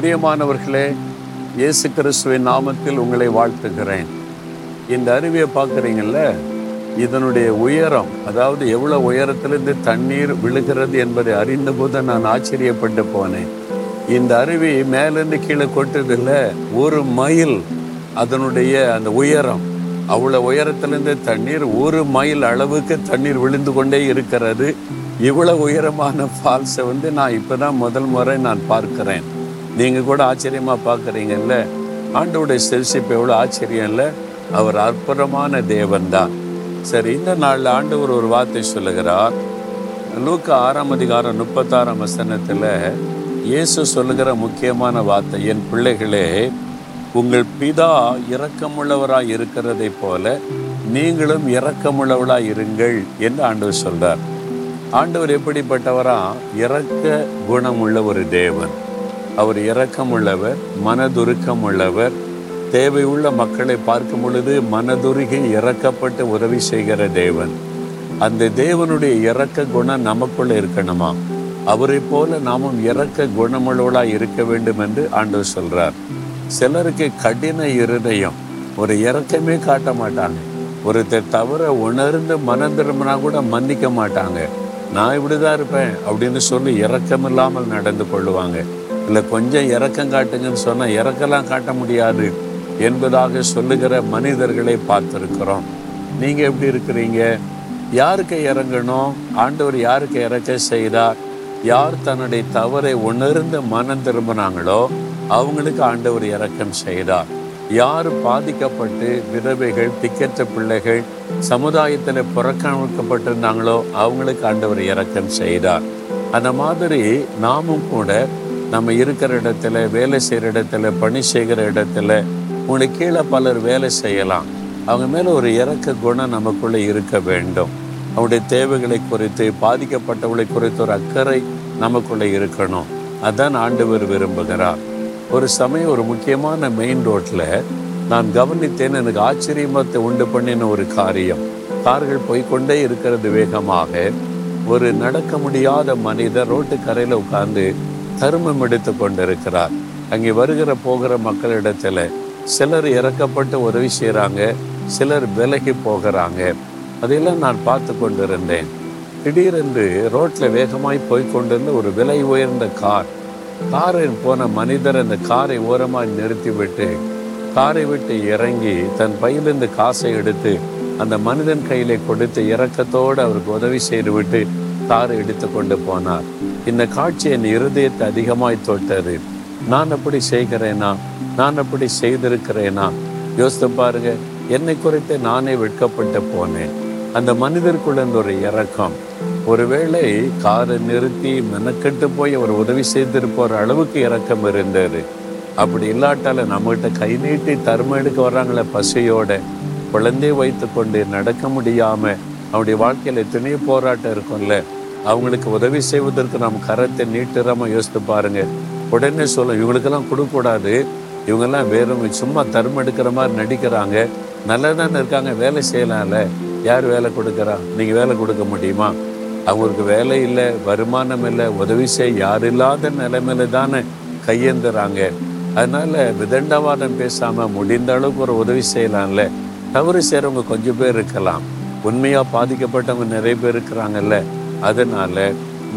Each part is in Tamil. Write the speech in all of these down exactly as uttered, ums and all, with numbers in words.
பிரியமானவர்களே, இயேசு கிறிஸ்துவின் நாமத்தில் உங்களை வாழ்த்துகிறேன். இந்த அருவியை பார்க்குறீங்கள்ல, இதனுடைய உயரம், அதாவது எவ்வளோ உயரத்திலிருந்து தண்ணீர் விழுகிறது என்பதை அறிந்தபோது நான் ஆச்சரியப்பட்டு போனேன். இந்த அருவி மேலேருந்து கீழே கொட்டுதில்ல, ஒரு மைல் அதனுடைய அந்த உயரம். அவ்வளோ உயரத்திலிருந்து தண்ணீர் ஒரு மைல் அளவுக்கு தண்ணீர் விழுந்து கொண்டே இருக்கிறது. இவ்வளோ உயரமான ஃபால்ஸை வந்து நான் இப்போ தான் முதல் முறை நான் பார்க்குறேன். நீங்கள் கூட ஆச்சரியமாக பார்க்குறீங்கல்ல. ஆண்டோடைய செல்சிப்பு எவ்வளோ ஆச்சரியம் இல்லை! அவர் அற்புதமான தேவன்தான். சரி, இந்த நாளில் ஆண்டவர் ஒரு வார்த்தை சொல்லுகிறார். லூக்கா ஆறாம் அதிகாரம் முப்பத்தாறாம் வசனத்தில் இயேசு சொல்லுகிற முக்கியமான வார்த்தை, என் பிள்ளைகளே, உங்கள் பிதா இரக்கமுள்ளவராக இருக்கிறதை போல நீங்களும் இரக்கமுள்ளவளாக இருங்கள் என்று ஆண்டவர் சொல்கிறார். ஆண்டவர் எப்படிப்பட்டவரா? இரக்க குணமுள்ள ஒரு தேவன். அவர் இரக்கமுள்ளவர், மனதுருக்கம் உள்ளவர். தேவை உள்ள மக்களை பார்க்கும் பொழுது மனதுருகி இறக்கப்பட்டு உதவி செய்கிற தேவன். அந்த தேவனுடைய இரக்க குணம் நமக்குள்ளே இருக்கணுமா? அவரை போல நாமும் இரக்க குணமுள்ளவளாக இருக்க வேண்டும் என்று ஆண்டவர் சொல்கிறார். சிலருக்கு கடின இருதயம், ஒரு இரக்கமே காட்ட மாட்டாங்க. ஒருத்தர் தவிர உணர்ந்து மனம் திரும்பினா கூட மன்னிக்க மாட்டாங்க. நான் இப்படி தான் இருப்பேன் அப்படின்னு சொல்லி இரக்கம் இல்லாமல் நடந்து கொள்ளுவாங்க. இல்லை கொஞ்சம் இரக்கம் காட்டுங்கன்னு சொன்னால் இரக்கெல்லாம் காட்ட முடியாது என்பதாக சொல்லுகிற மனிதர்களை பார்த்துருக்குறோம். நீங்கள் எப்படி இருக்கிறீங்க? யாருக்கு இறங்கணும்? ஆண்டவர் யாருக்கு இறக்க செய்தார்? யார் தன்னுடைய தவறை உணர்ந்து மனம் திரும்பினாங்களோ அவங்களுக்கு ஆண்டவர் இரக்கம் செய்தார். யார் பாதிக்கப்பட்டு விதவைகள், திக்கற்ற பிள்ளைகள், சமுதாயத்தில் புறக்கணிக்கப்பட்டிருந்தாங்களோ அவங்களுக்கு ஆண்டவர் இரக்கம் செய்தார். அந்த மாதிரி நாமும் கூட நம்ம இருக்கிற இடத்துல, வேலை செய்கிற இடத்துல, பணி செய்கிற இடத்துல உங்களுக்கு கீழே பலர் வேலை செய்யலாம். அவங்க மேலே ஒரு இரக்க குணம் நமக்குள்ளே இருக்க வேண்டும். அவருடைய தேவைகளை குறித்து, பாதிக்கப்பட்டவளை குறித்து ஒரு அக்கறை நமக்குள்ளே இருக்கணும். அதான் ஆண்டவர் விரும்புகிறார். ஒரு சமயம் ஒரு முக்கியமான மெயின் ரோட்டில் நான் கவனித்தேன். எனக்கு ஆச்சரியத்தை உண்டு பண்ணின ஒரு காரியம், கார்கள் போய்கொண்டே இருக்கிறது வேகமாக. ஒரு நடக்க முடியாத மனிதர் ரோட்டு கரையில் உட்கார்ந்து தருமம் எடுத்து கொண்டிருக்கிறார். அங்கே வருகிற போகிற மக்களிடத்தில் சிலர் இறக்கப்பட்டு உதவி செய்கிறாங்க, சிலர் விலகி போகிறாங்க. அதையெல்லாம் நான் பார்த்து கொண்டிருந்தேன். திடீரென்று ரோட்டில் வேகமாய் போய்கொண்டிருந்த ஒரு விலை உயர்ந்த கார் காரில் போன மனிதர் அந்த காரை ஓரமாக நிறுத்திவிட்டு காரை விட்டு இறங்கி தன் பையிலிருந்து காசை எடுத்து அந்த மனிதன் கையிலே கொடுத்து இரக்கத்தோடு அவருக்கு உதவி செய்துவிட்டு காரை எடுத்து கொண்டு போனார். இந்த காட்சி என் இருதயத்தை அதிகமாய் தொட்டது. நான் அப்படி செய்கிறேனா? நான் அப்படி செய்திருக்கிறேனா? யோசித்து பாருங்க. என்னை குறித்து நானே வெட்கப்பட்டு போனேன். அந்த மனிதருக்குள்ள ஒரு இரக்கம். ஒருவேளை காரை நிறுத்தி மெனக்கெட்டு போய் அவர் உதவி செய்திருப்போற அளவுக்கு இரக்கம் இருந்தார். அப்படி இல்லாட்டால நம்மகிட்ட கை நீட்டி தர்மம் எடுக்க வர்றாங்களே, பசியோட, குழந்தையை வைத்து கொண்டு நடக்க முடியாமல் அவனுடைய வாழ்க்கையில் எத்தனையோ போராட்டம் இருக்கும்ல, அவங்களுக்கு உதவி செய்வதற்கு நம்ம கரத்தை நீட்டுறாமல் யோசித்து பாருங்க. உடனே சொல்லும், இவங்களுக்கெல்லாம் கொடுக்கூடாது, இவங்கெல்லாம் வேறும் சும்மா தர்மம் எடுக்கிற மாதிரி நடிக்கிறாங்க, நல்லா தானே இருக்காங்க, வேலை செய்யலாம்ல, யார் வேலை கொடுக்குறா? நீங்கள் வேலை கொடுக்க முடியுமா? அவங்களுக்கு வேலை இல்லை, வருமானம் இல்லை, உதவி செய்ய யார் இல்லாத நிலைமையில தானே கையேந்துறாங்க. அதனால் விதண்டவாதம் பேசாமல் முடிந்த அளவுக்கு ஒரு உதவி செய்யலாம்ல. தவறு செய்கிறவங்க கொஞ்சம் பேர் இருக்கலாம், உண்மையாக பாதிக்கப்பட்டவங்க நிறைய பேர் இருக்கிறாங்கல்ல. அதனால்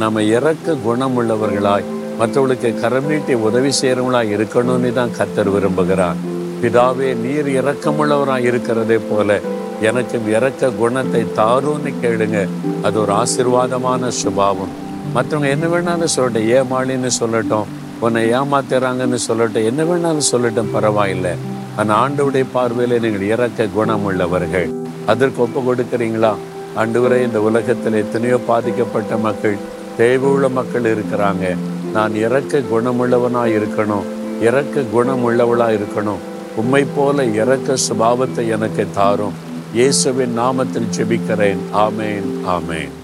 நம்ம இரக்க குணமுள்ளவர்களாய், மற்றவர்களுக்கு கரம் நீட்டி உதவி செய்கிறவங்களாக இருக்கணும்னு தான் கர்த்தர் விரும்புகிறார். பிதாவே, நீர் இரக்கமுள்ளவராக இருக்கிறதே போல எனக்கு இரக்க குணத்தை தாரும்னு கேளுங்க. அது ஒரு ஆசீர்வாதமான சுபாவம். மற்றவங்க என்ன வேணாலும் சொல்லட்டும், ஏமாளின்னு சொல்லட்டும், உன்னை ஏமாத்துறாங்கன்னு சொல்லட்டும், என்ன வேணாலும் சொல்லட்டும், பரவாயில்லை. ஆனால் ஆண்டவுடைய பார்வையில் நீங்கள் இரக்க குணம் உள்ளவர்கள். அதற்கு ஒப்பு கொடுக்குறீங்களா? ஆண்டவரே, இந்த உலகத்தில் எத்தனையோ பாதிக்கப்பட்ட மக்கள், தேவையுள்ள மக்கள் இருக்கிறாங்க. நான் இரக்க குணமுள்ளவனாக இருக்கணும், இரக்க குணம் உள்ளவளாக இருக்கணும். உம்மை போல இரக்க சுபாவத்தை எனக்கு தாரும். இயேசுவின் நாமத்தில் ஜெபிக்கிறேன். ஆமேன், ஆமேன்.